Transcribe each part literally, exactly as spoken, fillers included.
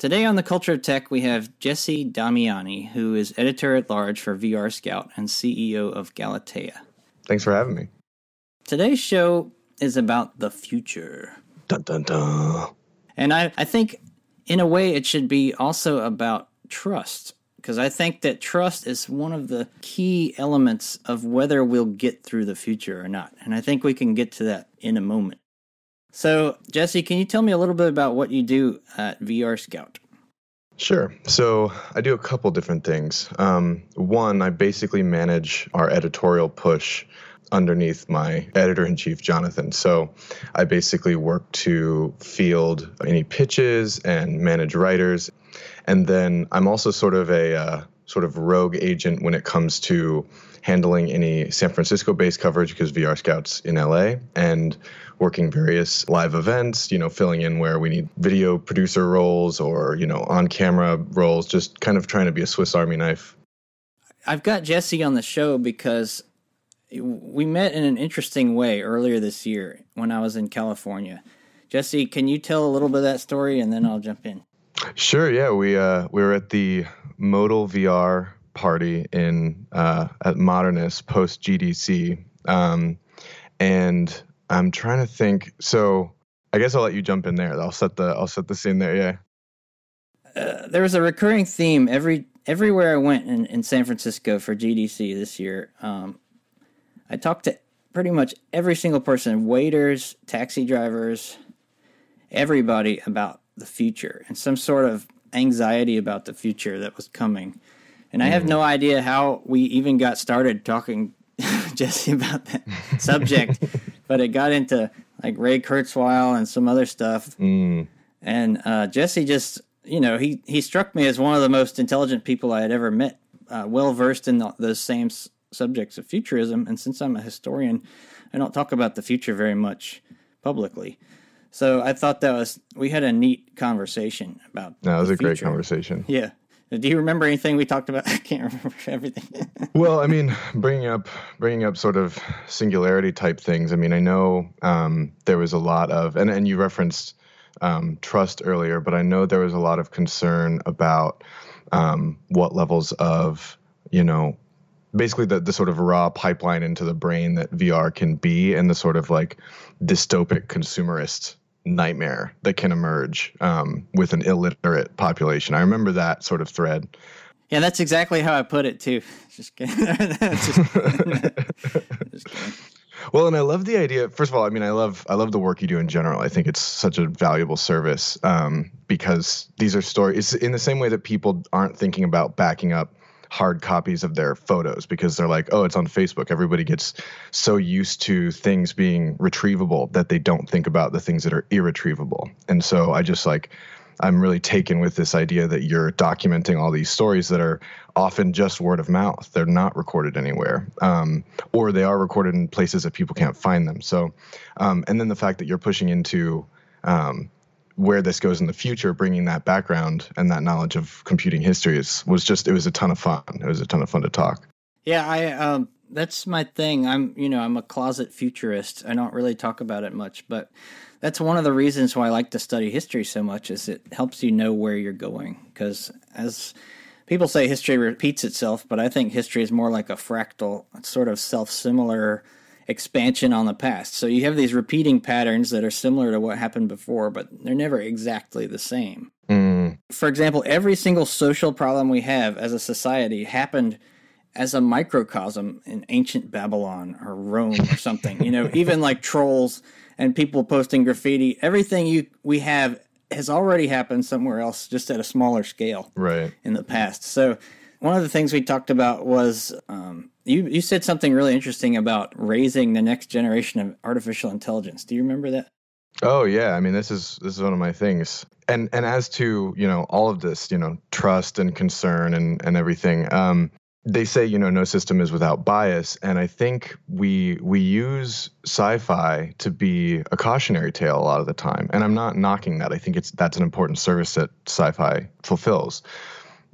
Today on The Culture of Tech, we have Jesse Damiani, who is editor-at-large for VRScout and C E O of Galatea. Thanks for having me. Today's show is about the future. Dun, dun, dun. And I, I think, in a way, it should be also about trust, because I think that trust is one of the key elements of whether we'll get through the future or not. And I think we can get to that in a moment. So, Jesse, can you tell me a little bit about what you do at VRScout? Sure. So I do a couple different things. Um, one, I basically manage our editorial push underneath my editor-in-chief, Jonathan. So I basically work to field any pitches and manage writers. And then I'm also sort of a uh, sort of rogue agent when it comes to handling any San Francisco-based coverage, because VRScout's in L A, and working various live events, you know, filling in where we need video producer roles or, you know, on-camera roles, just kind of trying to be a Swiss Army knife. I've got Jesse on the show because we met in an interesting way earlier this year when I was in California. Jesse, can you tell a little bit of that story, and then I'll jump in? Sure, yeah. We, uh, we were at the Modal V R party in uh, at Modernist post G D C, um, and I'm trying to think. So I guess I'll let you jump in there. I'll set the I'll set the scene there. Yeah. Uh, there was a recurring theme every everywhere I went in, in San Francisco for G D C this year. Um, I talked to pretty much every single person, waiters, taxi drivers, everybody, about the future and some sort of anxiety about the future that was coming. And I have no idea how we even got started talking, Jesse, about that subject, but it got into like Ray Kurzweil and some other stuff. Mm. And uh, Jesse just, you know, he, he struck me as one of the most intelligent people I had ever met, uh, well-versed in the, those same s- subjects of futurism. And since I'm a historian, I don't talk about the future very much publicly. So I thought that was, we had a neat conversation about no, it was a future. Great conversation. Yeah. Do you remember anything we talked about? I can't remember everything. Well, I mean, bringing up bringing up sort of singularity type things. I mean, I know um, there was a lot of, and, and you referenced um, trust earlier, but I know there was a lot of concern about um, what levels of, you know, basically the, the sort of raw pipeline into the brain that V R can be, and the sort of like dystopic consumerist nightmare that can emerge um, with an illiterate population. I remember that sort of thread. Yeah, that's exactly how I put it too. Just kidding. Just kidding. Just kidding. Well, and I love the idea. First of all, I mean, I love I love the work you do in general. I think it's such a valuable service um, because these are stories. It's in the same way that people aren't thinking about backing up hard copies of their photos because they're like, oh, it's on Facebook. Everybody gets so used to things being retrievable that they don't think about the things that are irretrievable. And so I just like, I'm really taken with this idea that you're documenting all these stories that are often just word of mouth. They're not recorded anywhere, um, or they are recorded in places that people can't find them. So, um, and then the fact that you're pushing into um, where this goes in the future, bringing that background and that knowledge of computing history is, was just, it was a ton of fun. It was a ton of fun to talk. Yeah. I, um, that's my thing. I'm, you know, I'm a closet futurist. I don't really talk about it much, but that's one of the reasons why I like to study history so much, is it helps you know where you're going. Because as people say, history repeats itself, but I think history is more like a fractal. It's sort of self-similar expansion on the past. So you have these repeating patterns that are similar to what happened before, but they're never exactly the same. Mm. For example, every single social problem we have as a society happened as a microcosm in ancient Babylon or Rome or something. You know, even like trolls and people posting graffiti, everything you we have has already happened somewhere else, just at a smaller scale, right, in the past. So one of the things we talked about was um, you, you said something really interesting about raising the next generation of artificial intelligence. Do you remember that? Oh, yeah. I mean, this is this is one of my things. And and as to, you know, all of this, you know, trust and concern and, and everything, um, they say, you know, no system is without bias. And I think we we use sci-fi to be a cautionary tale a lot of the time. And I'm not knocking that. I think it's that's an important service that sci-fi fulfills.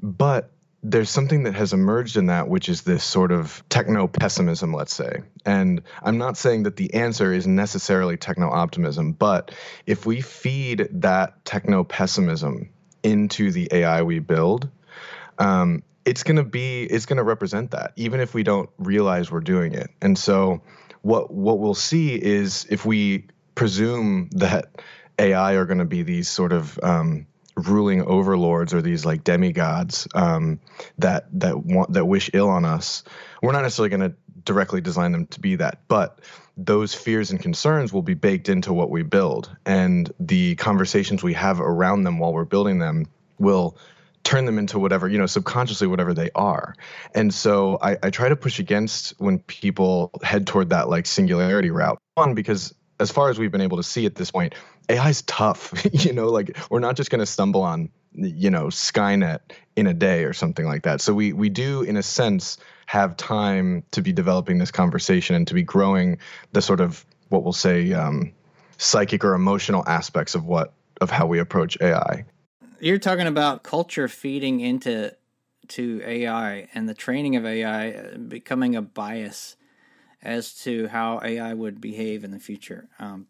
But there's something that has emerged in that, which is this sort of techno-pessimism, let's say. And I'm not saying that the answer is necessarily techno-optimism, but if we feed that techno-pessimism into the A I we build, um, it's going to be, it's going to represent that, even if we don't realize we're doing it. And so what, what we'll see is, if we presume that A I are going to be these sort of, um, ruling overlords, or these like demigods, um, that, that want, that wish ill on us, we're not necessarily going to directly design them to be that, but those fears and concerns will be baked into what we build, and the conversations we have around them while we're building them will turn them into whatever, you know, subconsciously, whatever they are. And so I, I try to push against when people head toward that like singularity route. One, because as far as we've been able to see at this point, A I is tough, you know, like we're not just going to stumble on, you know, Skynet in a day or something like that. So we, we do, in a sense, have time to be developing this conversation and to be growing the sort of, what we'll say, um, psychic or emotional aspects of what, of how we approach A I. You're talking about culture feeding into to A I and the training of A I becoming a bias as to how A I would behave in the future. Um,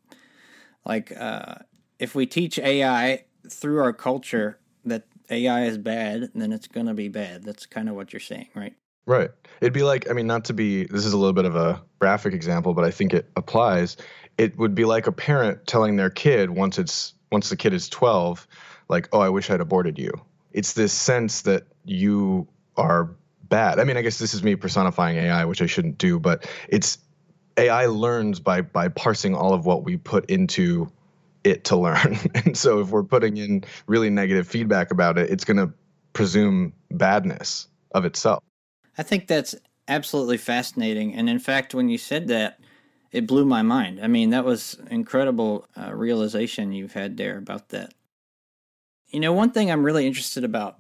like uh, if we teach A I through our culture that A I is bad, then it's going to be bad. That's kind of what you're saying, right? Right. It'd be like, I mean, not to be, this is a little bit of a graphic example, but I think it applies. It would be like a parent telling their kid once it's, once the kid is twelve, like, oh, I wish I'd aborted you. It's this sense that you are bad. I mean, I guess this is me personifying A I, which I shouldn't do, but it's A I learns by by parsing all of what we put into it to learn. And so if we're putting in really negative feedback about it, it's going to presume badness of itself. I think that's absolutely fascinating. And in fact, when you said that, it blew my mind. I mean, that was incredible uh, realization you've had there about that. You know, one thing I'm really interested about,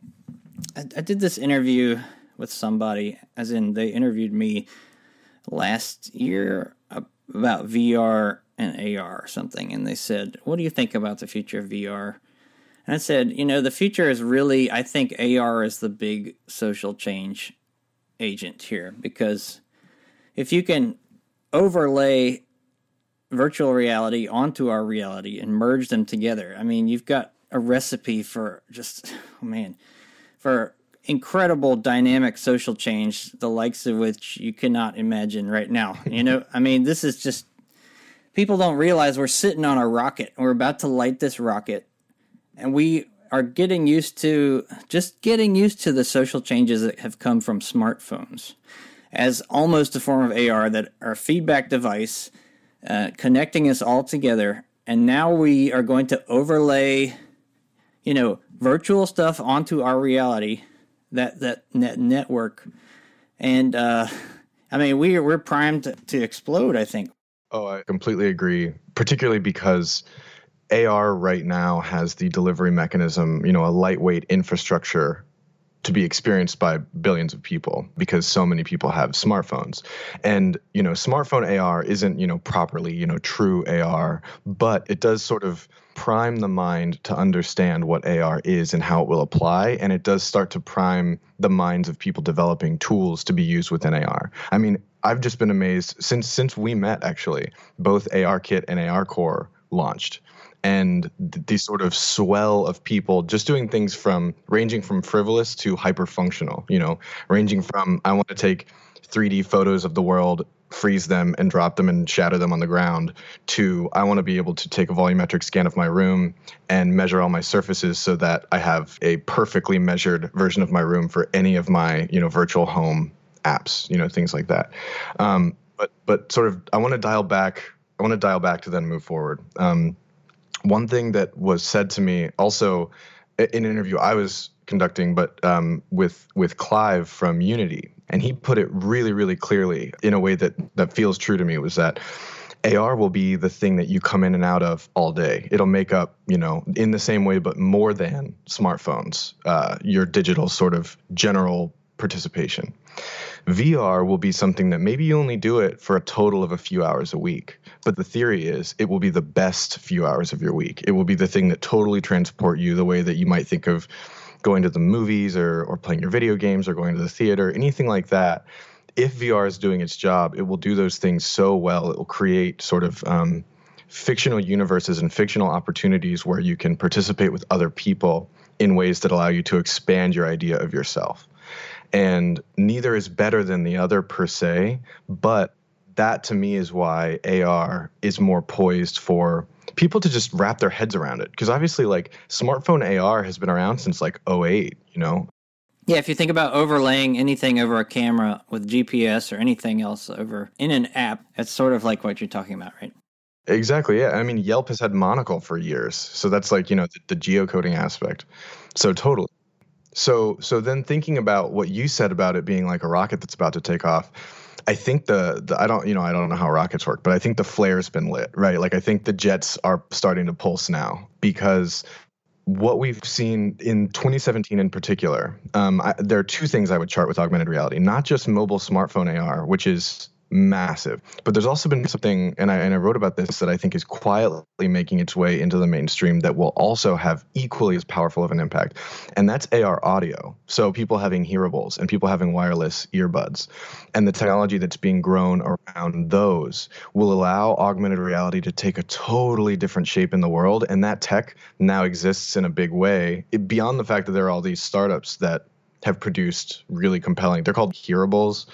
I, I did this interview with somebody, as in they interviewed me last year about V R and A R or something, and they said, what do you think about the future of V R? And I said, you know, the future is really, I think A R is the big social change agent here, because if you can overlay virtual reality onto our reality and merge them together, I mean, you've got a recipe for just, oh man, for incredible dynamic social change, the likes of which you cannot imagine right now. You know, I mean, this is just, people don't realize we're sitting on a rocket. We're about to light this rocket, and we are getting used to, just getting used to the social changes that have come from smartphones as almost a form of A R, that are a feedback device uh, connecting us all together. And now we are going to overlay, you know, virtual stuff onto our reality, that that net network. And uh, I mean, we, we're primed to, to explode, I think. Oh, I completely agree, particularly because A R right now has the delivery mechanism, you know, a lightweight infrastructure to be experienced by billions of people, because so many people have smartphones. And, you know, smartphone A R isn't, you know, properly, you know, true A R, but it does sort of prime the mind to understand what A R is and how it will apply. And it does start to prime the minds of people developing tools to be used within A R. I mean, I've just been amazed since, since we met, actually, both ARKit and ARCore launched. And the sort of swell of people just doing things from ranging from frivolous to hyper-functional, you know, ranging from I want to take three D photos of the world, freeze them and drop them and shatter them on the ground, to I want to be able to take a volumetric scan of my room and measure all my surfaces so that I have a perfectly measured version of my room for any of my, you know, virtual home apps, you know, things like that. Um, but but sort of I want to dial back. I want to dial back to then move forward. Um One thing that was said to me also in an interview I was conducting, but um, with with Clive from Unity, and he put it really, really clearly in a way that, that feels true to me, was that A R will be the thing that you come in and out of all day. It'll make up, you know, in the same way, but more than smartphones, uh, your digital sort of general participation. V R will be something that maybe you only do it for a total of a few hours a week. But the theory is it will be the best few hours of your week. It will be the thing that totally transport you the way that you might think of going to the movies or, or playing your video games or going to the theater, anything like that. If V R is doing its job, it will do those things so well. It will create sort of um, fictional universes and fictional opportunities where you can participate with other people in ways that allow you to expand your idea of yourself. And neither is better than the other per se, but that to me is why A R is more poised for people to just wrap their heads around it. Because obviously, like, smartphone A R has been around since like oh eight, you know? Yeah, if you think about overlaying anything over a camera with G P S or anything else over in an app, it's sort of like what you're talking about, right? Exactly, yeah. I mean, Yelp has had Monocle for years. So that's like, you know, the, the geocoding aspect. So totally. So so then thinking about what you said about it being like a rocket that's about to take off, I think the, the I don't you know I don't know how rockets work, but I think the flare's been lit, right? Like I think the jets are starting to pulse now, because what we've seen in twenty seventeen in particular, um, I, there are two things I would chart with augmented reality, not just mobile smartphone A R, which is massive, but there's also been something, and I and I wrote about this, that I think is quietly making its way into the mainstream that will also have equally as powerful of an impact, and that's A R audio. So people having hearables and people having wireless earbuds, and the technology that's being grown around those will allow augmented reality to take a totally different shape in the world, and that tech now exists in a big way, it, beyond the fact that there are all these startups that have produced really compelling, they're called hearables.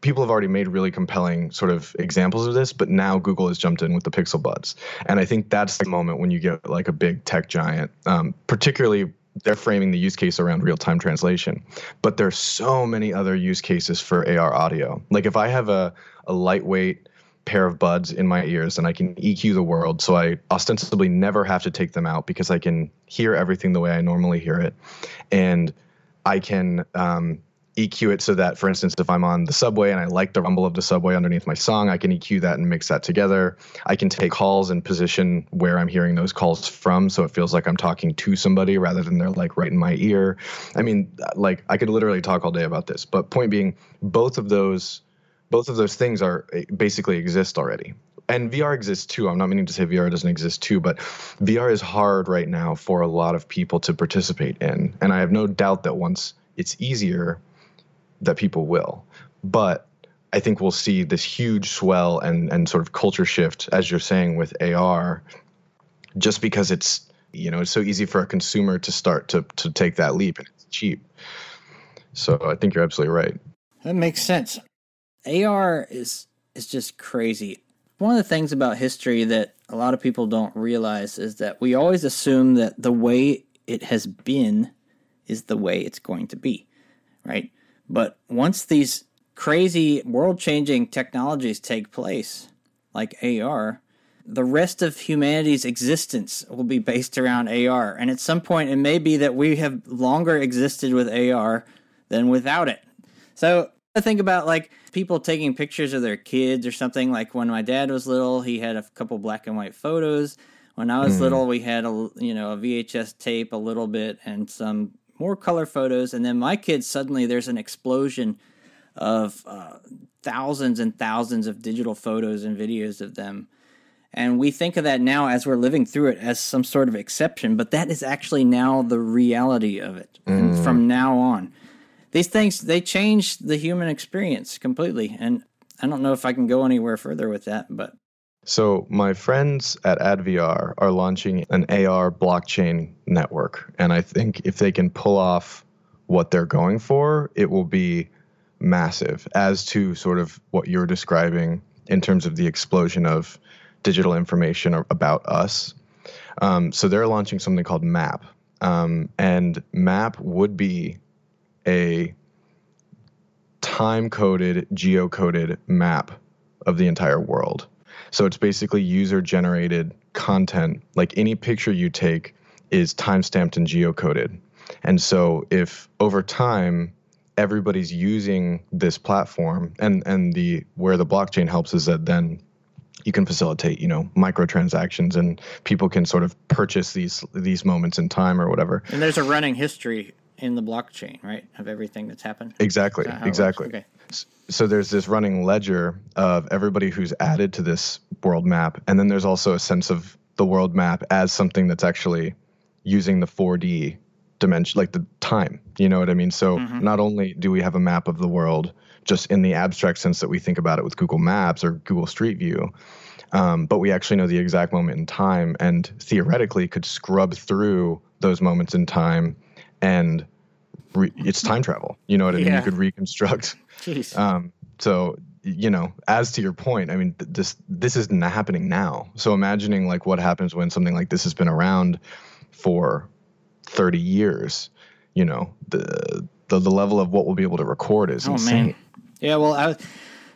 People have already made really compelling sort of examples of this, but now Google has jumped in with the Pixel Buds. And I think that's the moment when you get like a big tech giant, um, particularly they're framing the use case around real-time translation. But there's so many other use cases for A R audio. Like if I have a, a lightweight pair of buds in my ears and I can E Q the world, so I ostensibly never have to take them out because I can hear everything the way I normally hear it. And I can... Um, E Q it so that, for instance, if I'm on the subway and I like the rumble of the subway underneath my song, I can E Q that and mix that together. I can take calls and position where I'm hearing those calls from, so it feels like I'm talking to somebody rather than they're like right in my ear. I mean, like I could literally talk all day about this, but point being, both of those, both of those things are basically exist already. And V R exists too. I'm not meaning to say V R doesn't exist too, but V R is hard right now for a lot of people to participate in. And I have no doubt that once it's easier, that people will. But I think we'll see this huge swell and and sort of culture shift, as you're saying, with A R, just because it's, you know, it's so easy for a consumer to start to to take that leap, and it's cheap. So I think you're absolutely right. That makes sense. A R is is just crazy. One of the things about history that a lot of people don't realize is that we always assume that the way it has been is the way it's going to be, right? But once these crazy world-changing technologies take place, like A R, the rest of humanity's existence will be based around A R. And at some point, it may be that we have longer existed with A R than without it. So I think about like people taking pictures of their kids or something. Like when my dad was little, he had a couple black and white photos. When I was mm. little, we had a, you know, a V H S tape, a little bit, and some more color photos, and then my kids, suddenly there's an explosion of uh, thousands and thousands of digital photos and videos of them. And we think of that now as we're living through it as some sort of exception, but that is actually now the reality of it. Mm. And from now on, these things, they change the human experience completely. And I don't know if I can go anywhere further with that, but. So my friends at AdVR are launching an A R blockchain network, and I think if they can pull off what they're going for, it will be massive as to sort of what you're describing in terms of the explosion of digital information about us. Um, so they're launching something called MAP, um, and MAP would be a time-coded, geocoded map of the entire world. So it's basically user-generated content. Like any picture you take is timestamped and geocoded. And so if over time everybody's using this platform, and, and the where the blockchain helps is that then you can facilitate, you know, microtransactions, and people can sort of purchase these these moments in time or whatever. And there's a running history in the blockchain, right, of everything that's happened? Exactly, exactly. Okay. So there's this running ledger of everybody who's added to this world map. And then there's also a sense of the world map as something that's actually using the four D dimension, like the time, you know what I mean? So mm-hmm. not only do we have a map of the world just in the abstract sense that we think about it with Google Maps or Google Street View, Um, but we actually know the exact moment in time, and theoretically could scrub through those moments in time, and re- it's time travel. You know what I yeah. mean? You could reconstruct. Jeez. Um, so, you know, as to your point, I mean, th- this this is not happening now. So imagining like what happens when something like this has been around for thirty years, you know, the the, the level of what we'll be able to record is oh, insane. Man. Yeah, well, I was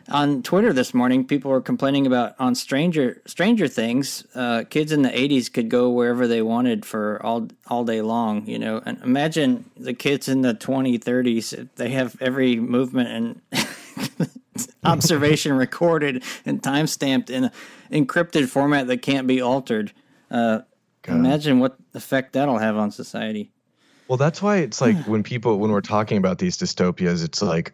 on Twitter this morning, people were complaining about on Stranger Stranger Things, uh, kids in the eighties could go wherever they wanted for all all day long, you know. And imagine the kids in the twenty, thirties, they have every movement and observation recorded and time-stamped in an encrypted format that can't be altered. Uh, imagine what effect that'll have on society. Well, that's why it's like when people, when we're talking about these dystopias, it's like,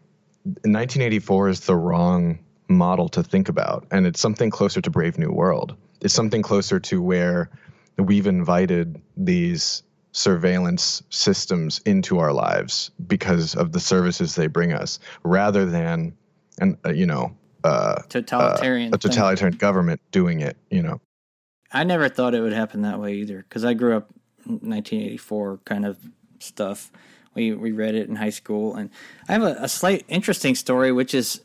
nineteen eighty-four is the wrong model to think about, and it's something closer to Brave New World. It's something closer to where we've invited these surveillance systems into our lives because of the services they bring us, rather than, and uh, you know, uh, totalitarian uh, a totalitarian thing. Government doing it. You know, I never thought it would happen that way either, because I grew up in nineteen eighty-four kind of stuff. We we read it in high school, and I have a, a slight interesting story, which is,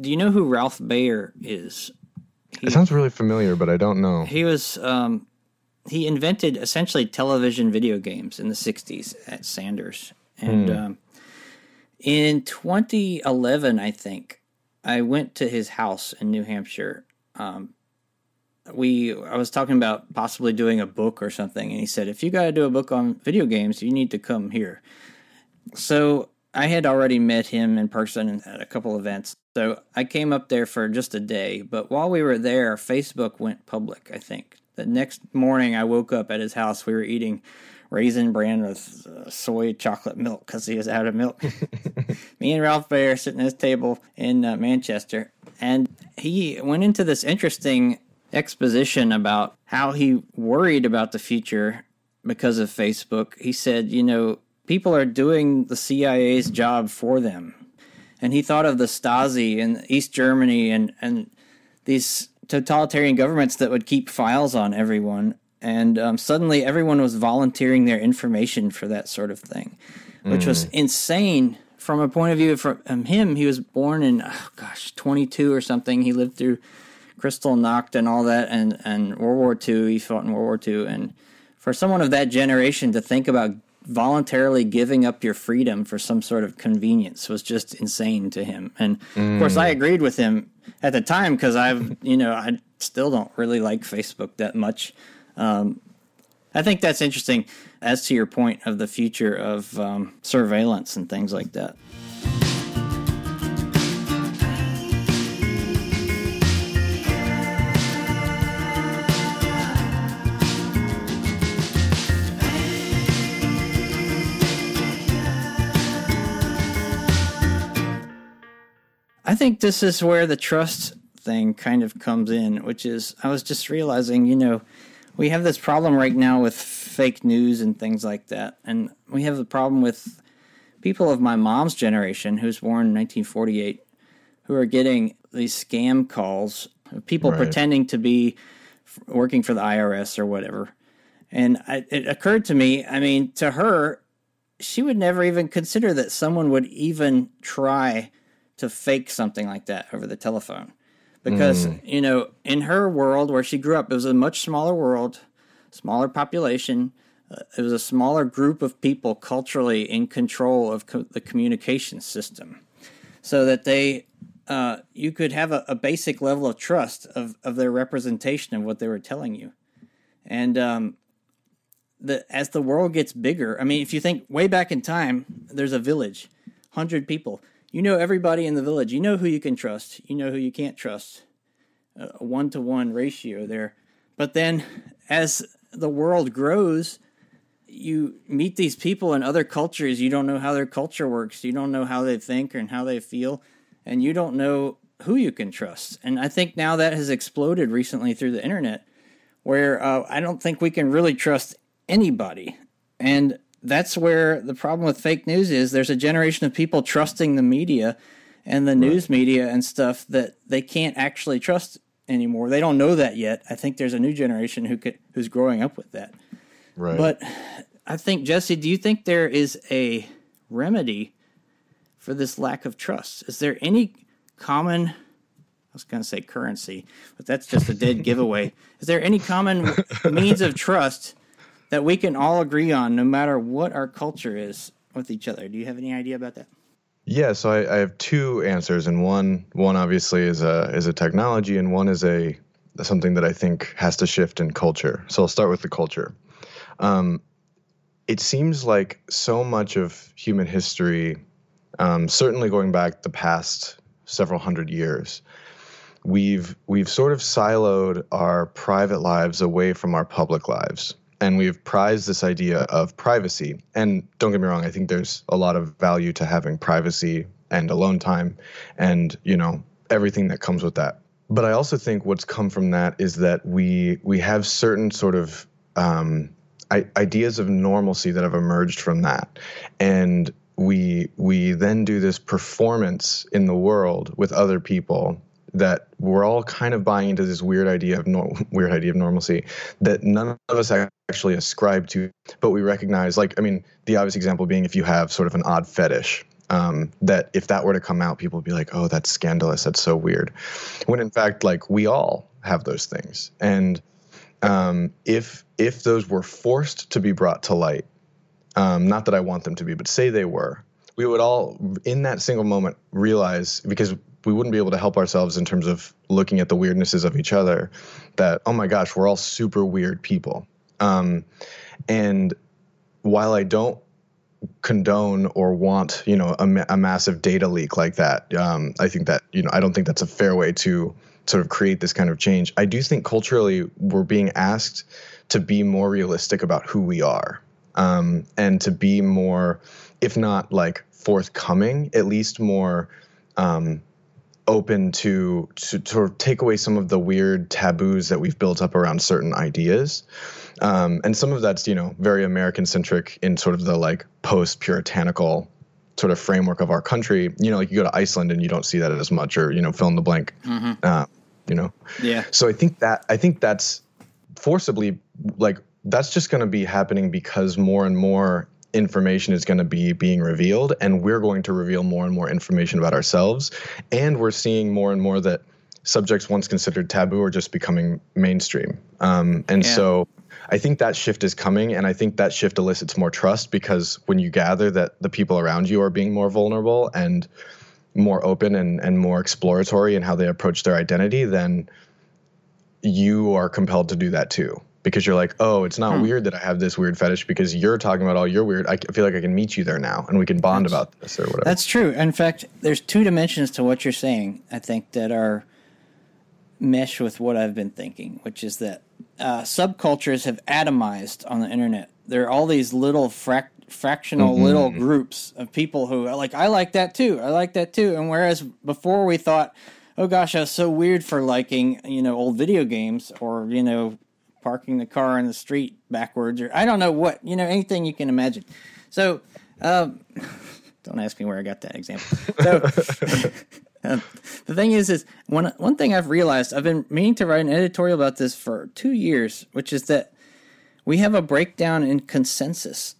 do you know who Ralph Baer is? He, it sounds really familiar, but I don't know. He was um, he invented essentially television video games in the sixties at Sanders, and hmm. um, in twenty eleven, I think, I went to his house in New Hampshire. Um, we I was talking about possibly doing a book or something, and he said, "If you got to do a book on video games, you need to come here." So I had already met him in person at a couple events. So I came up there for just a day. But while we were there, Facebook went public, I think. The next morning I woke up at his house. We were eating Raisin Bran with uh, soy chocolate milk because he was out of milk. Me and Ralph Baer sitting at his table in uh, Manchester. And he went into this interesting exposition about how he worried about the future because of Facebook. He said, you know, people are doing the C I A's job for them. And he thought of the Stasi in East Germany and, and these totalitarian governments that would keep files on everyone. And um, suddenly everyone was volunteering their information for that sort of thing, which mm. was insane from a point of view from him. He was born in, oh gosh, twenty-two or something. He lived through Kristallnacht and all that and, and World War Two. He fought in World War Two. And for someone of that generation to think about voluntarily giving up your freedom for some sort of convenience was just insane to him. And mm. of course I agreed with him at the time because I've, you know, I still don't really like Facebook that much. Um, I think that's interesting as to your point of the future of um, surveillance and things like that. I think this is where the trust thing kind of comes in, which is I was just realizing, you know, we have this problem right now with fake news and things like that. And we have the problem with people of my mom's generation, who's born in nineteen forty-eight, who are getting these scam calls, people right. pretending to be working for the I R S or whatever. And I, it occurred to me, I mean, to her, she would never even consider that someone would even try to fake something like that over the telephone. Because, mm. you know, in her world where she grew up, it was a much smaller world, smaller population. Uh, it was a smaller group of people culturally in control of co- the communication system. So that they, uh, you could have a, a basic level of trust of, of their representation of what they were telling you. And um, the, as the world gets bigger, I mean, if you think way back in time, there's a village, one hundred people. You know everybody in the village. You know who you can trust. You know who you can't trust. A one-to-one ratio there. But then as the world grows, you meet these people in other cultures. You don't know how their culture works. You don't know how they think and how they feel. And you don't know who you can trust. And I think now that has exploded recently through the internet, where uh, I don't think we can really trust anybody. And that's where the problem with fake news is. There's a generation of people trusting the media and the right. news media and stuff that they can't actually trust anymore. They don't know that yet. I think there's a new generation who could, who's growing up with that. Right. But I think, Jesse, do you think there is a remedy for this lack of trust? Is there any common, I was going to say currency, but that's just a dead giveaway. Is there any common means of trust that we can all agree on no matter what our culture is with each other? Do you have any idea about that? Yeah, so I, I have two answers, and one one obviously is a is a technology, and one is a something that I think has to shift in culture. So I'll start with the culture. Um, it seems like so much of human history, um, certainly going back the past several hundred years, we've we've sort of siloed our private lives away from our public lives. And we've prized this idea of privacy. And don't get me wrong, I think there's a lot of value to having privacy and alone time and, you know, everything that comes with that. But I also think what's come from that is that we we have certain sort of um, I- ideas of normalcy that have emerged from that. And we we then do this performance in the world with other people that we're all kind of buying into this weird idea of nor- weird idea of normalcy that none of us actually ascribe to, but we recognize, like, I mean, the obvious example being if you have sort of an odd fetish, um, that if that were to come out, people would be like, oh, that's scandalous, that's so weird. When in fact, like, we all have those things. And um, if if those were forced to be brought to light, um, not that I want them to be, but say they were, we would all in that single moment realize, because we wouldn't be able to help ourselves in terms of looking at the weirdnesses of each other, that, oh my gosh, we're all super weird people. Um, and while I don't condone or want, you know, a, a massive data leak like that, um, I think that, you know, I don't think that's a fair way to sort of create this kind of change. I do think culturally we're being asked to be more realistic about who we are, um, and to be more, if not like forthcoming, at least more, um, open to to sort of take away some of the weird taboos that we've built up around certain ideas. Um, and some of that's, you know, very American centric in sort of the like post puritanical sort of framework of our country. You know, like you go to Iceland and you don't see that as much, or, you know, fill in the blank, mm-hmm. uh, you know? Yeah. So I think that, I think that's forcibly like, that's just going to be happening because more and more information is going to be being revealed, and we're going to reveal more and more information about ourselves. And we're seeing more and more that subjects once considered taboo are just becoming mainstream. Um, and yeah. so I think that shift is coming. And I think that shift elicits more trust, because when you gather that the people around you are being more vulnerable and more open and, and more exploratory in how they approach their identity, then you are compelled to do that too. Because you're like, oh, it's not hmm. weird that I have this weird fetish because you're talking about all your weird. I feel like I can meet you there now and we can bond that's, about this or whatever. That's true. In fact, there's two dimensions to what you're saying, I think, that are mesh with what I've been thinking, which is that uh, subcultures have atomized on the internet. There are all these little frac- fractional mm-hmm. little groups of people who are like, I like that too. I like that too. And whereas before we thought, oh gosh, I was so weird for liking, you know, old video games or, you know, parking the car in the street backwards, or I don't know what, you know, anything you can imagine. So, um, don't ask me where I got that example. So, um, the thing is, is one, one thing I've realized, I've been meaning to write an editorial about this for two years, which is that we have a breakdown in consensus.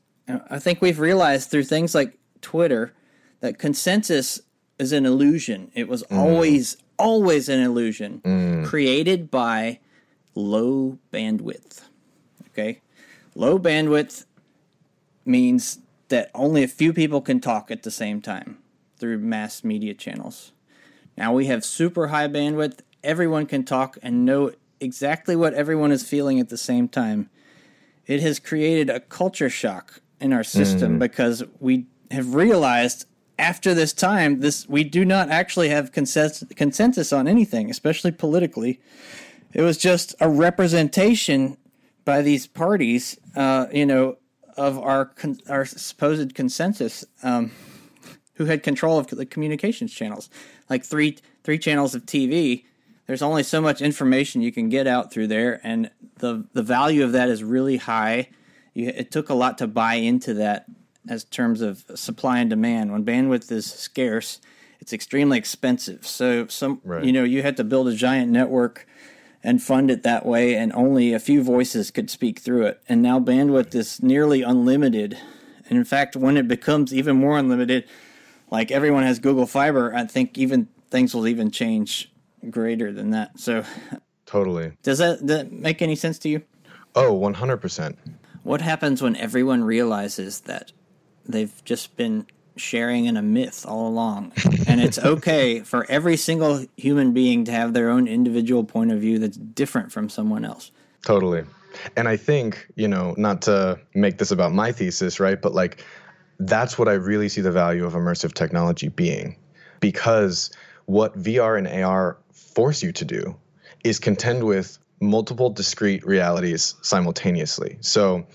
I think we've realized through things like Twitter that consensus is an illusion. It was mm. always, always an illusion mm. created by low bandwidth. Okay? Low bandwidth means that only a few people can talk at the same time through mass media channels. Now we have super high bandwidth. Everyone can talk and know exactly what everyone is feeling at the same time. It has created a culture shock in our system mm. because we have realized after this time, this we do not actually have consensus, consensus on anything, especially politically. It was just a representation by these parties, uh, you know, of our con- our supposed consensus, um, who had control of the communications channels, like three three channels of T V. There's only so much information you can get out through there, and the the value of that is really high. You, it took a lot to buy into that as terms of supply and demand. When bandwidth is scarce, it's extremely expensive. So some, right. you know, you had to build a giant network and fund it that way, and only a few voices could speak through it. And now bandwidth is nearly unlimited. And in fact, when it becomes even more unlimited, like everyone has Google Fiber, I think even things will even change greater than that. So totally. Does that, does that make any sense to you? Oh, one hundred percent. What happens when everyone realizes that they've just been sharing in a myth all along, and it's okay for every single human being to have their own individual point of view that's different from someone else? Totally. And I think, you know, not to make this about my thesis, right, but like that's what I really see the value of immersive technology being, because what V R and A R force you to do is contend with multiple discrete realities simultaneously. So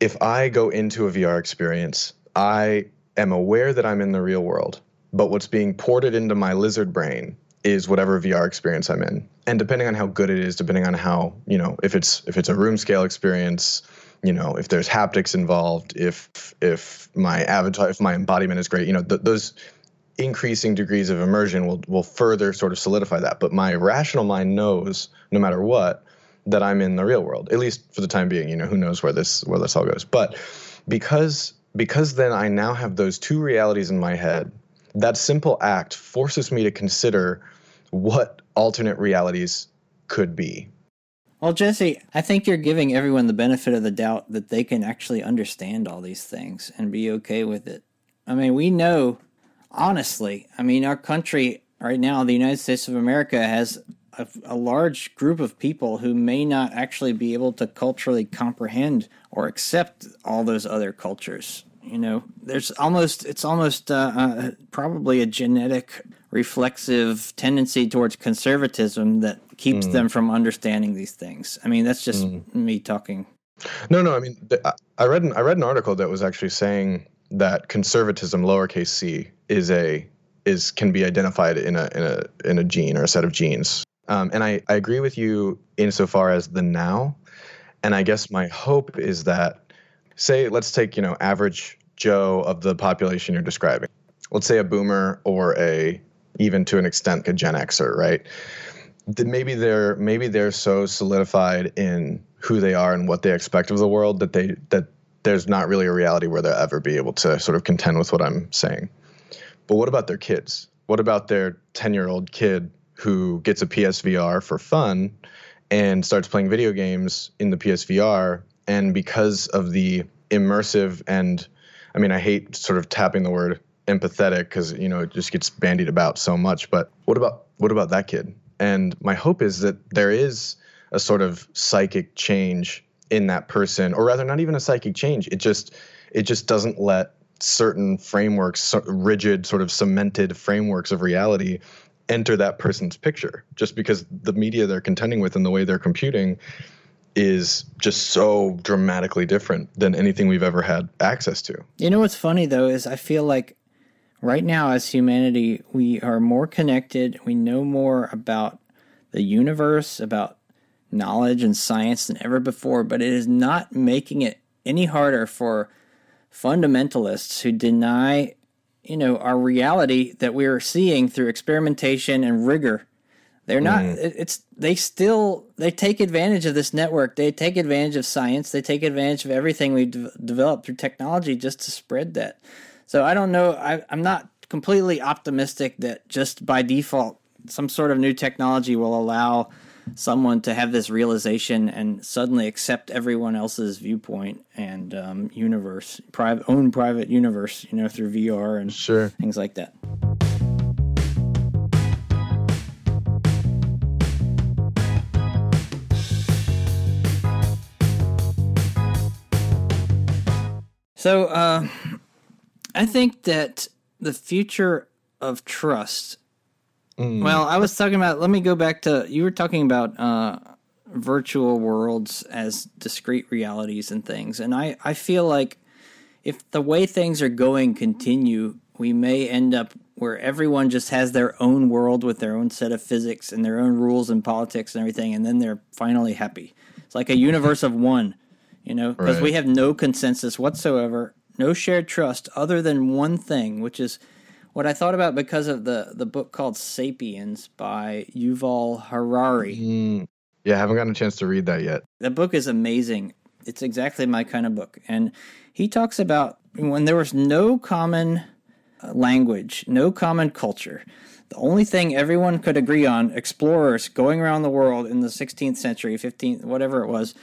if I go into a V R experience, I am aware that I'm in the real world, but what's being ported into my lizard brain is whatever V R experience I'm in. And depending on how good it is, depending on how, you know, if it's if it's a room scale experience, you know, if there's haptics involved, if if my avatar, if my embodiment is great, you know, th- those increasing degrees of immersion will will further sort of solidify that. But my rational mind knows, no matter what, that I'm in the real world, at least for the time being. You know, who knows where this where this all goes. But because Because then I now have those two realities in my head, that simple act forces me to consider what alternate realities could be. Well, Jesse, I think you're giving everyone the benefit of the doubt that they can actually understand all these things and be okay with it. I mean, we know, honestly, I mean, our country right now, the United States of America, has a, a large group of people who may not actually be able to culturally comprehend or accept all those other cultures. You know, there's almost, it's almost uh, uh, probably a genetic reflexive tendency towards conservatism that keeps mm. them from understanding these things. I mean, that's just mm. me talking. No, no. I mean, I read an, I read an article that was actually saying that conservatism, lowercase c, is a is can be identified in a in a in a gene or a set of genes. Um, and I, I agree with you insofar as the now. And I guess my hope is that, say, let's take, you know, average Joe of the population you're describing. Let's say a boomer or a, even to an extent, a Gen Xer, right? That maybe they're maybe they're so solidified in who they are and what they expect of the world that they that there's not really a reality where they'll ever be able to sort of contend with what I'm saying. But what about their kids? What about their ten-year-old kid who gets a P S V R for fun and starts playing video games in the P S V R, and because of the immersive and, I mean, I hate sort of tapping the word empathetic because, you know, it just gets bandied about so much, but what about what about that kid? And my hope is that there is a sort of psychic change in that person, or rather not even a psychic change, it just it just doesn't let certain frameworks, rigid sort of cemented frameworks of reality enter that person's picture, just because the media they're contending with and the way they're computing is just so dramatically different than anything we've ever had access to. You know what's funny, though, is I feel like right now as humanity, we are more connected. We know more about the universe, about knowledge and science than ever before, but it is not making it any harder for fundamentalists who deny, you know, our reality that we're seeing through experimentation and rigor. They're not, mm. it's, they still, they take advantage of this network. They take advantage of science. They take advantage of everything we've de- developed through technology just to spread that. So I don't know. I, I'm not completely optimistic that just by default, some sort of new technology will allow someone to have this realization and suddenly accept everyone else's viewpoint and um, universe, private, own private universe, you know, through V R and sure. things like that. So uh, I think that the future of trust. Well, I was talking about, let me go back to, you were talking about uh, virtual worlds as discrete realities and things. And I, I feel like if the way things are going continue, we may end up where everyone just has their own world with their own set of physics and their own rules and politics and everything, and then they're finally happy. It's like a universe of one, you know, because right. we have no consensus whatsoever, no shared trust other than one thing, which is what I thought about because of the, the book called Sapiens by Yuval Harari. Mm. Yeah, I haven't gotten a chance to read that yet. The book is amazing. It's exactly my kind of book. And he talks about when there was no common language, no common culture. The only thing everyone could agree on, explorers going around the world in the sixteenth century, fifteenth, whatever it was,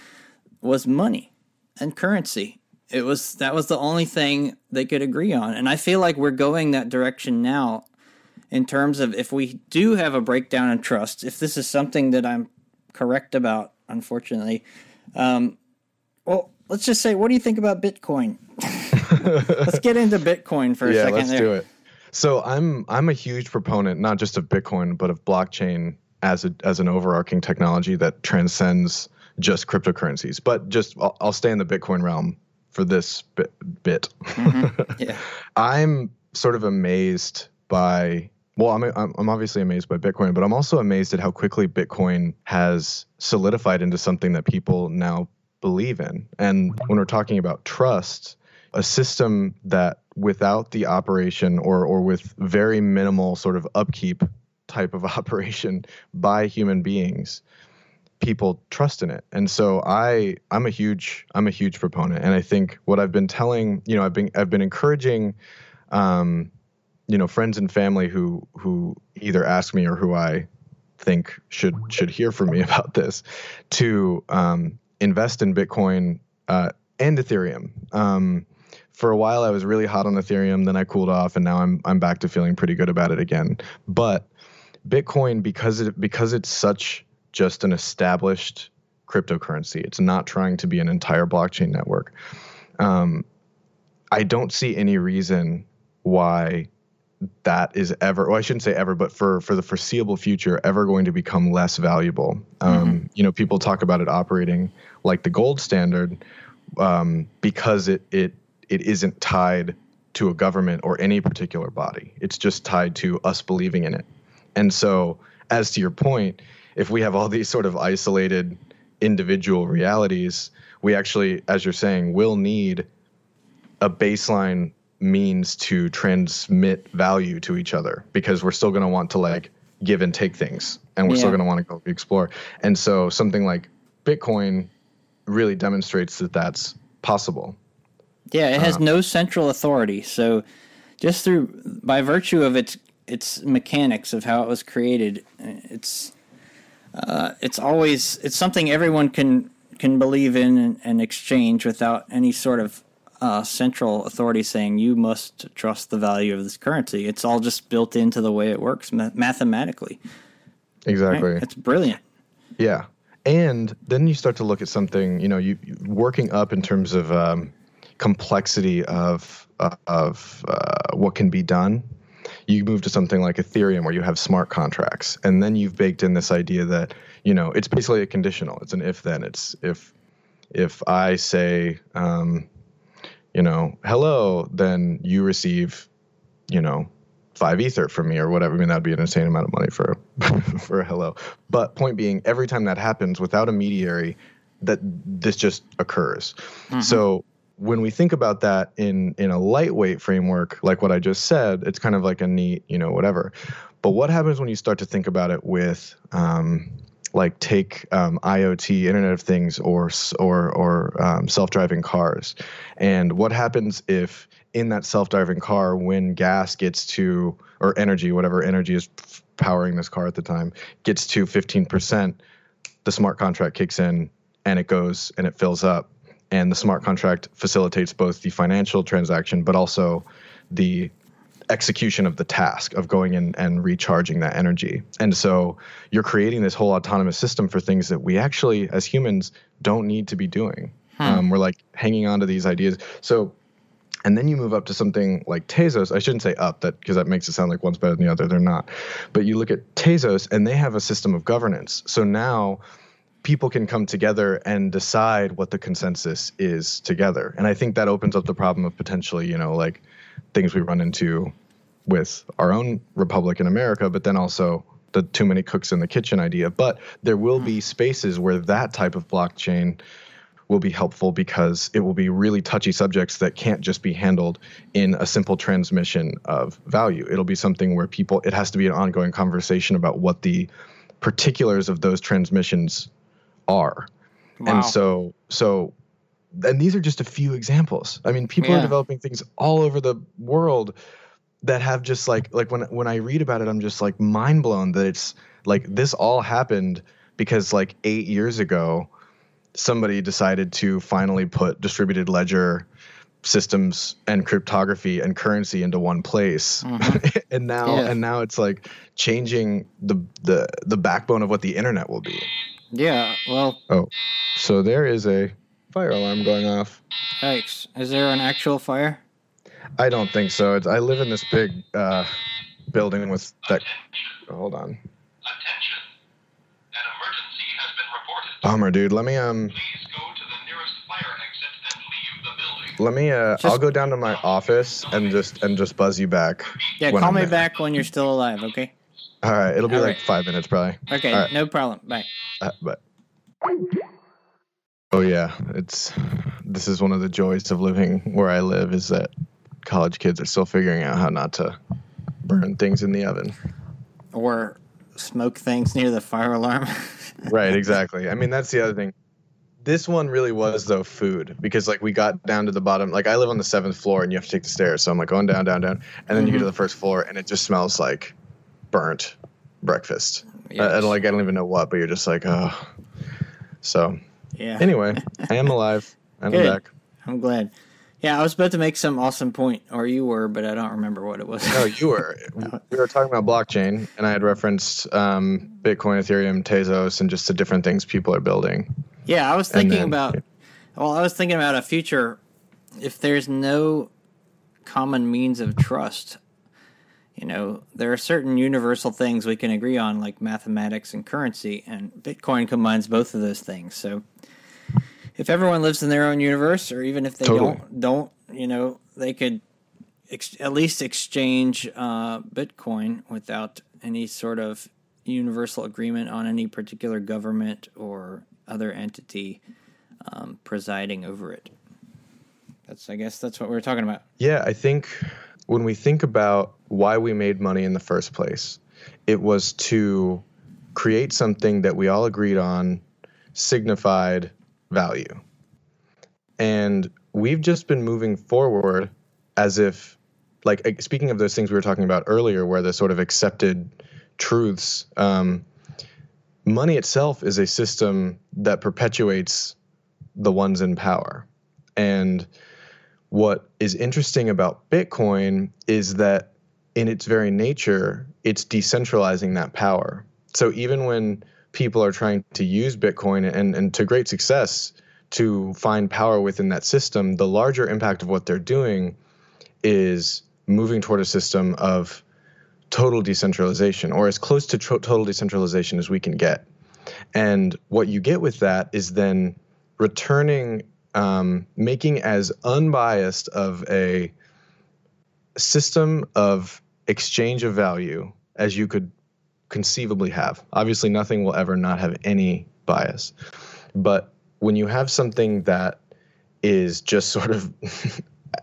was money and currency. It was that was the only thing they could agree on. And I feel like we're going that direction now in terms of if we do have a breakdown in trust, if this is something that I'm correct about, unfortunately. Um, well, let's just say, what do you think about Bitcoin? Let's get into Bitcoin for a yeah, second. Let's there. do it. So I'm I'm a huge proponent, not just of Bitcoin, but of blockchain as a, as an overarching technology that transcends just cryptocurrencies. But just I'll, I'll stay in the Bitcoin realm for this bit. bit. Mm-hmm. Yeah. I'm sort of amazed by well, I'm I'm obviously amazed by Bitcoin, but I'm also amazed at how quickly Bitcoin has solidified into something that people now believe in. And when we're talking about trust, a system that without the operation or or with very minimal sort of upkeep type of operation by human beings, people trust in it. And so I I'm a huge I'm a huge proponent. And I think what I've been telling, you know, I've been I've been encouraging um, you know, friends and family who who either ask me or who I think should should hear from me about this to um, invest in Bitcoin uh, and Ethereum. Um, For a while, I was really hot on Ethereum. Then I cooled off, and now I'm I'm back to feeling pretty good about it again. But Bitcoin, because it because it's such just an established cryptocurrency, it's not trying to be an entire blockchain network. Um, I don't see any reason why that is ever. Well, I shouldn't say ever, but for for the foreseeable future, ever going to become less valuable. Um, mm-hmm. You know, people talk about it operating like the gold standard um, because it it. It isn't tied to a government or any particular body. It's just tied to us believing in it. And so, as to your point, if we have all these sort of isolated individual realities, we actually, as you're saying, will need a baseline means to transmit value to each other because we're still going to want to like give and take things, and we're yeah. still going to want to go explore. And so something like Bitcoin really demonstrates that that's possible. Yeah, it has um, no central authority. So just through by virtue of its its mechanics of how it was created, it's uh, it's always it's something everyone can can believe in and, and exchange without any sort of uh, central authority saying you must trust the value of this currency. It's all just built into the way it works ma- mathematically. Exactly. Right? It's brilliant. Yeah. And then you start to look at something, you know, you working up in terms of um, complexity of uh, of uh, what can be done. You move to something like Ethereum where you have smart contracts, and then you've baked in this idea that, you know, it's basically a conditional. It's an if then. It's if if I say um, you know, hello, then you receive, you know, five ether from me or whatever. I mean, that'd be an insane amount of money for for a hello. But point being, every time that happens without a mediary, that this just occurs. Mm-hmm. So when we think about that in in a lightweight framework, like what I just said, it's kind of like a neat, you know, whatever. But what happens when you start to think about it with, um, like, take um, I O T, Internet of Things, or or or um, self-driving cars? And what happens if in that self-driving car, when gas gets to, or energy, whatever energy is powering this car at the time, gets to fifteen percent, the smart contract kicks in and it goes and it fills up. And the smart contract facilitates both the financial transaction, but also the execution of the task of going in and recharging that energy. And so you're creating this whole autonomous system for things that we actually, as humans, don't need to be doing. Hmm. Um, we're like hanging on to these ideas. So, and then you move up to something like Tezos. I shouldn't say up that because that makes it sound like one's better than the other. They're not. But you look at Tezos, and they have a system of governance. So now people can come together and decide what the consensus is together. And I think that opens up the problem of potentially, you know, like things we run into with our own republic in America, but then also the too many cooks in the kitchen idea. But there will be spaces where that type of blockchain will be helpful because it will be really touchy subjects that can't just be handled in a simple transmission of value. It'll be something where people, it has to be an ongoing conversation about what the particulars of those transmissions are. Wow. And so, so, and these are just a few examples. I mean, people yeah. are developing things all over the world that have just like, like when, when I read about it, I'm just like mind blown that it's like, this all happened because like eight years ago, somebody decided to finally put distributed ledger systems and cryptography and currency into one place. Mm-hmm. and now, yeah. and now it's like changing the, the, the backbone of what the internet will be. Yeah. Well, oh, so there is a fire alarm going off. Thanks. Is there an actual fire? I don't think so. It's, I live in this big uh, building with that. Oh, hold on. Attention. An emergency has been reported. Bummer, dude. Let me um. Please go to the nearest fire exit and leave the building. Let me uh. Just, I'll go down to my office and just and just buzz you back. Yeah, call me there. back when you're still alive. Okay. All right. It'll be All like right. five minutes probably. Okay. Right. No problem. Bye. Uh, bye. Oh yeah, it's. This is one of the joys of living where I live is that college kids are still figuring out how not to burn things in the oven. Or smoke things near the fire alarm. Right, exactly. I mean, that's the other thing. This one really was, though, food. Because, like, we got down to the bottom. Like, I live on the seventh floor, and you have to take the stairs. So I'm, like, going down, down, down. And then mm-hmm. you get to the first floor, and it just smells like burnt breakfast. Yes. I, I don't, like, I don't even know what, but you're just like, oh. So, yeah. Anyway, I am alive. I'm Good. back. I'm glad. Yeah, I was about to make some awesome point, or you were, but I don't remember what it was. No, you were. We were talking about blockchain, and I had referenced um, Bitcoin, Ethereum, Tezos, and just the different things people are building. Yeah, I was thinking then, about yeah. – well, I was thinking about a future if there's no common means of trust. You know, there are certain universal things we can agree on, like mathematics and currency, and Bitcoin combines both of those things, so – if everyone lives in their own universe, or even if they totally. don't, don't you know, they could ex- at least exchange uh, Bitcoin without any sort of universal agreement on any particular government or other entity um, presiding over it. That's, I guess, that's what we were talking about. Yeah, I think when we think about why we made money in the first place, it was to create something that we all agreed on, signified value. And we've just been moving forward as if, like, speaking of those things we were talking about earlier, where the sort of accepted truths, um, money itself is a system that perpetuates the ones in power. And what is interesting about Bitcoin is that in its very nature, it's decentralizing that power. So even when people are trying to use Bitcoin and, and to great success to find power within that system, the larger impact of what they're doing is moving toward a system of total decentralization, or as close to tro- total decentralization as we can get. And what you get with that is then returning, um, making as unbiased of a system of exchange of value as you could conceivably have. Obviously, nothing will ever not have any bias. But when you have something that is just sort of,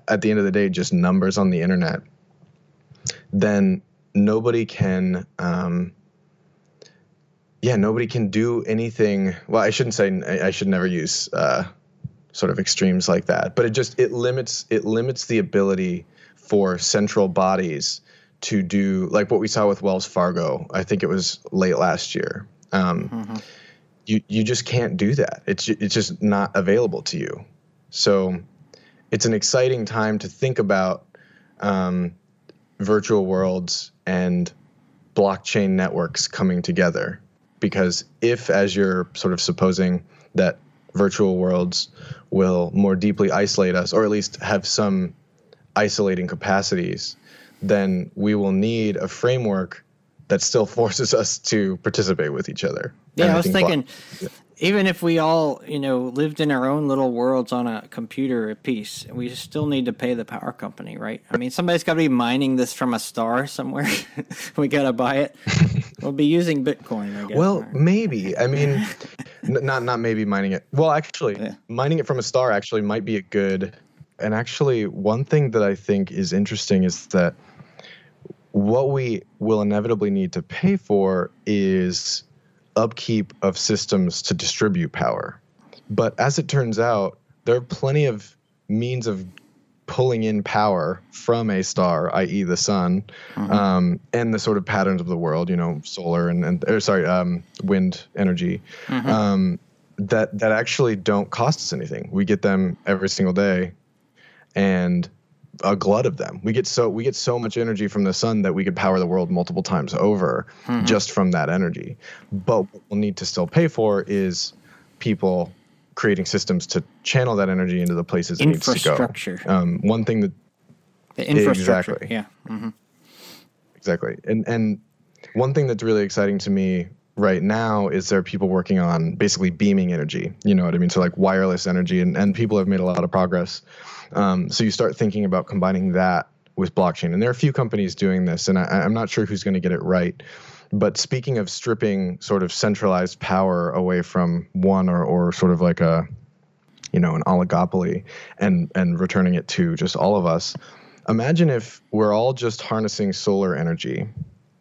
at the end of the day, just numbers on the internet, then nobody can, um, yeah, nobody can do anything. Well, I shouldn't say, I should never use uh, sort of extremes like that, but it just, it limits, it limits the ability for central bodies to do like what we saw with Wells Fargo. I think it was late last year. Um, mm-hmm. You you just can't do that. It's it's just not available to you. So it's an exciting time to think about um, virtual worlds and blockchain networks coming together. Because if, as you're sort of supposing, that virtual worlds will more deeply isolate us, or at least have some isolating capacities, then we will need a framework that still forces us to participate with each other. Yeah, I was thinking, yeah. even if we all, you know, lived in our own little worlds on a computer apiece, we still need to pay the power company, right? I mean, somebody's got to be mining this from a star somewhere. We got to buy it. We'll be using Bitcoin, I guess. Well, right? maybe. I mean, n not not maybe mining it. Well, actually, yeah. mining it from a star actually might be a good. And actually, one thing that I think is interesting is that what we will inevitably need to pay for is upkeep of systems to distribute power. But as it turns out, there are plenty of means of pulling in power from a star, that is the sun, mm-hmm. um, and the sort of patterns of the world, you know, solar and, and or sorry, um, wind energy, mm-hmm. um, that, that actually don't cost us anything. We get them every single day and a glut of them. We get so, we get so much energy from the sun that we could power the world multiple times over mm-hmm. just from that energy. But what we'll need to still pay for is people creating systems to channel that energy into the places it needs to go. Infrastructure. Um, one thing that the infrastructure. Exactly. Yeah. Mm-hmm. Exactly. And and one thing that's really exciting to me right now is there are people working on basically beaming energy. You know what I mean? So like wireless energy, and and people have made a lot of progress. Um, so you start thinking about combining that with blockchain, and there are a few companies doing this, and I, I'm not sure who's going to get it right. But speaking of stripping sort of centralized power away from one or, or sort of like a, you know, an oligopoly and, and returning it to just all of us, imagine if we're all just harnessing solar energy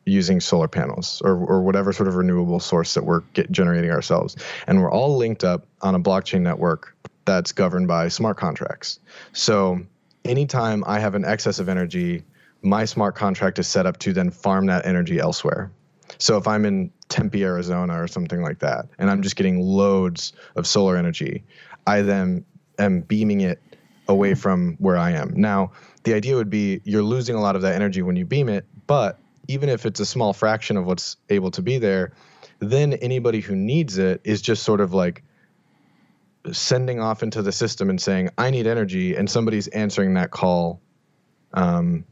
using solar panels or, or whatever sort of renewable source that we're get generating ourselves. And we're all linked up on a blockchain network that's governed by smart contracts. So anytime I have an excess of energy, my smart contract is set up to then farm that energy elsewhere. So if I'm in Tempe, Arizona or something like that, and I'm just getting loads of solar energy, I then am beaming it away from where I am. Now, the idea would be you're losing a lot of that energy when you beam it, but even if it's a small fraction of what's able to be there, then anybody who needs it is just sort of like sending off into the system and saying, I need energy, and somebody's answering that call um,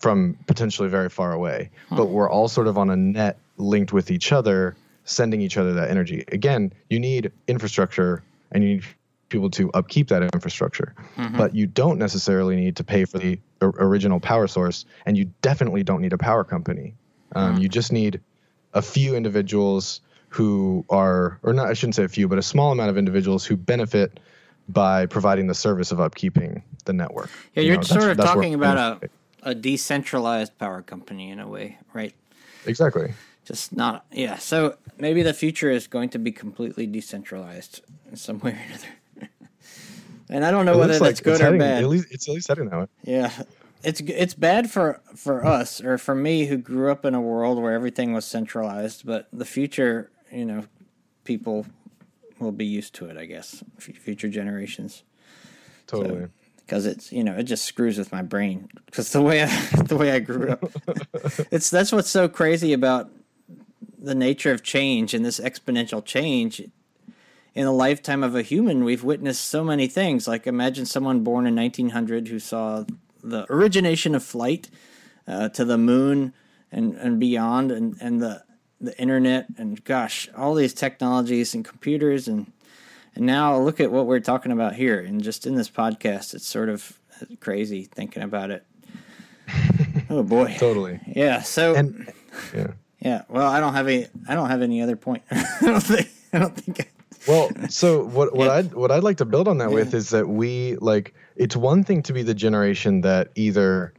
from potentially very far away, huh. but we're all sort of on a net linked with each other, sending each other that energy. Again, you need infrastructure and you need people to upkeep that infrastructure, mm-hmm. but you don't necessarily need to pay for the original power source, and you definitely don't need a power company. Um, mm. You just need a few individuals who are, or not, I shouldn't say a few, but a small amount of individuals who benefit by providing the service of upkeeping the network. Yeah, you're you know, sort that's, of that's talking about a... a decentralized power company in a way, right? Exactly. Just not, yeah. So maybe the future is going to be completely decentralized in some way or another. And I don't know whether that's good or bad. At least, it's at least heading that way. Yeah. It's, it's bad for, for us or for me who grew up in a world where everything was centralized, but the future, you know, people will be used to it, I guess, F future generations. Totally. So, because it's, you know, it just screws with my brain because the way I, the way I grew up, it's that's what's so crazy about the nature of change and this exponential change. In the lifetime of a human, we've witnessed so many things. Like imagine someone born in nineteen hundred who saw the origination of flight uh, to the moon and and beyond, and and the the internet, and gosh, all these technologies and computers and. And now look at what we're talking about here, and just in this podcast, it's sort of crazy thinking about it. Oh boy! Totally. Yeah. So. And, yeah. Yeah. Well, I don't have any. I don't have any other point. I don't think. I don't think. I, well, so what? What yeah. I what I'd like to build on that yeah. with is that we like. It's one thing to be the generation that either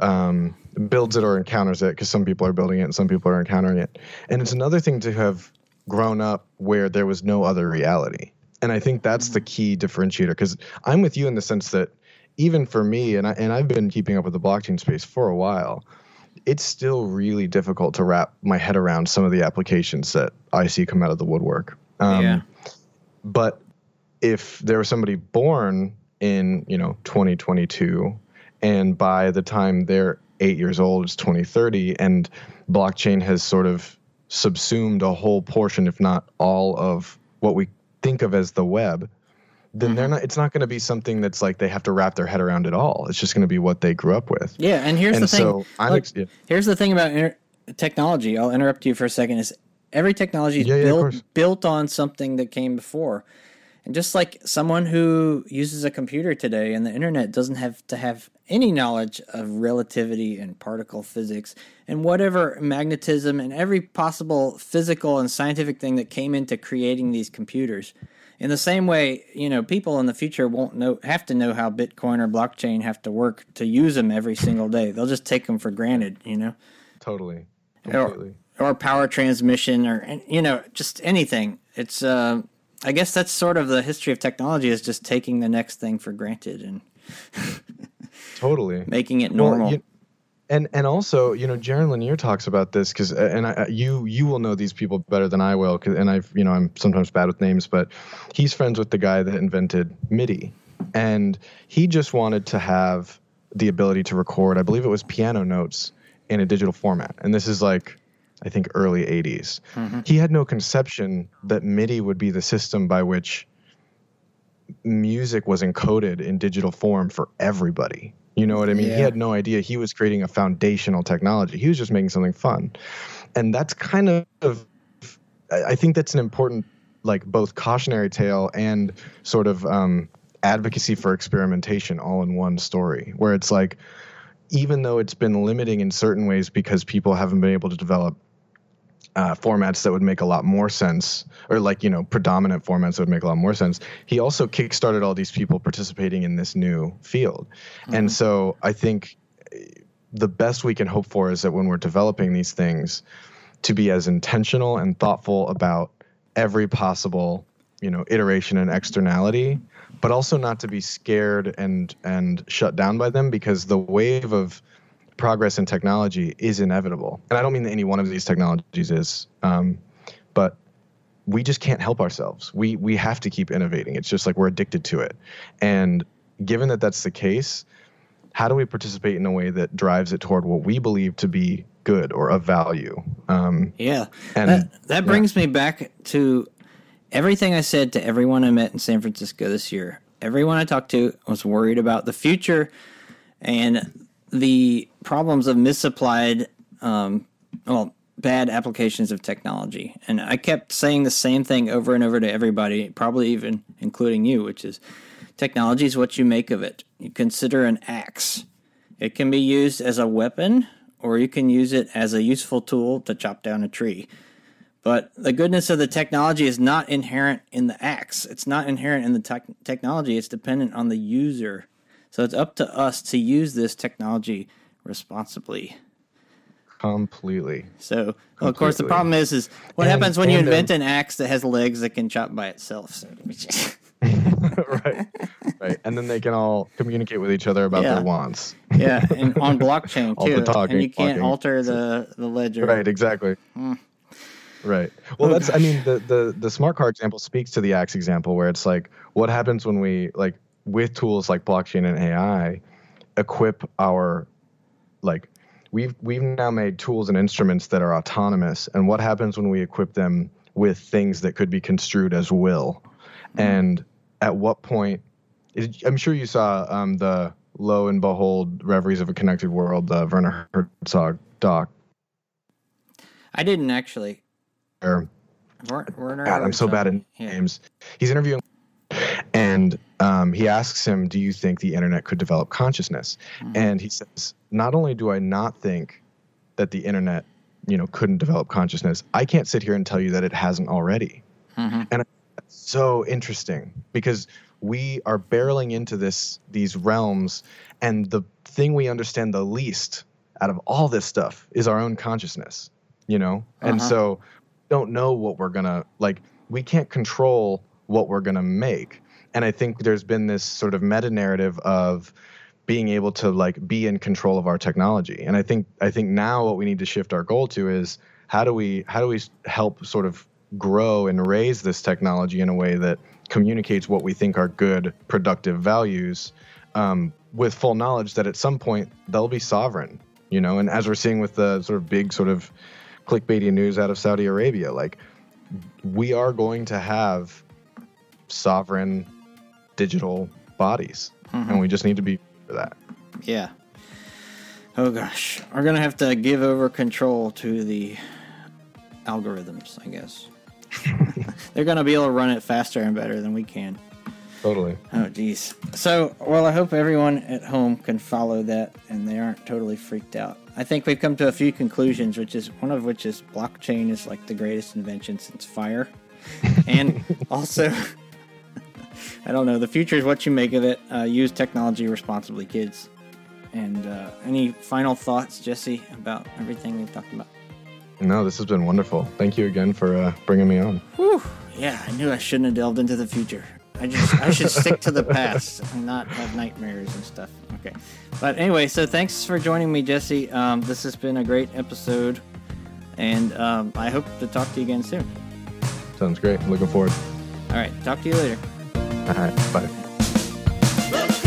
um, builds it or encounters it, because some people are building it and some people are encountering it, and it's another thing to have grown up where there was no other reality. And I think that's the key differentiator, because I'm with you in the sense that even for me, and, I, and I've been keeping up with the blockchain space for a while, it's still really difficult to wrap my head around some of the applications that I see come out of the woodwork. Um, yeah. But if there was somebody born in, you know, twenty twenty-two, and by the time they're eight years old, it's twenty thirty, and blockchain has sort of subsumed a whole portion, if not all, of what we think of as the web, then mm-hmm. they're not, it's not going to be something that's like they have to wrap their head around at all. It's just going to be what they grew up with. Yeah. And here's and the thing. So I'm Look, yeah. Here's the thing about inter technology. I'll interrupt you for a second. Is every technology is yeah, built, yeah, built on something that came before. And just like someone who uses a computer today and the internet doesn't have to have any knowledge of relativity and particle physics and whatever magnetism and every possible physical and scientific thing that came into creating these computers. In the same way, you know, people in the future won't know have to know how Bitcoin or blockchain have to work to use them every single day. They'll just take them for granted, you know? Totally. Completely. Or, or power transmission or, you know, just anything. It's, uh, I guess that's sort of the history of technology, is just taking the next thing for granted and totally making it normal. Well, you, and and also, you know, Jaron Lanier talks about this because, and I, you you will know these people better than I will. Cause, and I've you know I'm sometimes bad with names, but he's friends with the guy that invented MIDI, and he just wanted to have the ability to record, I believe it was piano notes in a digital format, and this is like, I think, early eighties. Mm-hmm. He had no conception that MIDI would be the system by which music was encoded in digital form for everybody. You know what I mean? Yeah. He had no idea he was creating a foundational technology. He was just making something fun. And that's kind of, I think that's an important, like, both cautionary tale and sort of um, advocacy for experimentation all in one story, where it's like, even though it's been limiting in certain ways because people haven't been able to develop uh, formats that would make a lot more sense, or like, you know, predominant formats that would make a lot more sense, he also kickstarted all these people participating in this new field. Mm-hmm. And so I think the best we can hope for is that when we're developing these things, to be as intentional and thoughtful about every possible, you know, iteration and externality, but also not to be scared and and shut down by them, because the wave of progress in technology is inevitable. And I don't mean that any one of these technologies is, um, but we just can't help ourselves. We we have to keep innovating. It's just like we're addicted to it. And given that that's the case, how do we participate in a way that drives it toward what we believe to be good or of value? Um, yeah. And that, that brings yeah. me back to everything I said to everyone I met in San Francisco this year. Everyone I talked to was worried about the future and the problems of misapplied, um, well, bad applications of technology. And I kept saying the same thing over and over to everybody, probably even including you, which is technology is what you make of it. You consider an axe. It can be used as a weapon, or you can use it as a useful tool to chop down a tree. But the goodness of the technology is not inherent in the axe. It's not inherent in the te- technology. It's dependent on the user. So it's up to us to use this technology responsibly. Completely. So, well, Completely. Of course, the problem is, is what and, happens when you invent um, an axe that has legs that can chop by itself. So. Right. Right. And then they can all communicate with each other about yeah. their wants. Yeah. And on blockchain, too. All the talking, and you can't talking. alter the, the ledger. Right. Exactly. Mm. Right. Well, that's, I mean, the, the, the smart car example speaks to the axe example, where it's like, what happens when we, like, with tools like blockchain and A I, equip our, like, we've, we've now made tools and instruments that are autonomous. And what happens when we equip them with things that could be construed as will? Mm-hmm. And at what point, is, I'm sure you saw um, the Lo and Behold Reveries of a Connected World, the Werner Herzog doc. I didn't actually. Or, Werner, God, I'm so bad at names. Yeah. He's interviewing, and um, he asks him, do you think the internet could develop consciousness? Mm-hmm. And he says, not only do I not think that the internet, you know, couldn't develop consciousness, I can't sit here and tell you that it hasn't already. Mm-hmm. And that's so interesting, because we are barreling into this these realms, and the thing we understand the least out of all this stuff is our own consciousness, you know? Uh-huh. And so don't know what we're going to, like, we can't control what we're going to make. And I think there's been this sort of meta narrative of being able to, like, be in control of our technology. And I think, I think now what we need to shift our goal to is how do we, how do we help sort of grow and raise this technology in a way that communicates what we think are good, productive values, um, with full knowledge that at some point they'll be sovereign, you know? And as we're seeing with the sort of big sort of clickbaity news out of Saudi Arabia, like, we are going to have sovereign digital bodies, mm-hmm. and we just need to be for that. Yeah. Oh gosh, we're gonna have to give over control to the algorithms, I guess. They're going to be able to run it faster and better than we can. Totally. Oh, geez. So, well, I hope everyone at home can follow that and they aren't totally freaked out. I think we've come to a few conclusions, which is one of which is blockchain is like the greatest invention since fire. And also, I don't know, the future is what you make of it. Uh, use technology responsibly, kids. And uh, any final thoughts, Jesse, about everything we've talked about? No, this has been wonderful. Thank you again for uh, bringing me on. Whew. Yeah, I knew I shouldn't have delved into the future. I just I should stick to the past and not have nightmares and stuff. Okay. But anyway, so thanks for joining me, Jesse. Um, this has been a great episode, and um, I hope to talk to you again soon. Sounds great. I'm looking forward. All right. Talk to you later. All right. Bye.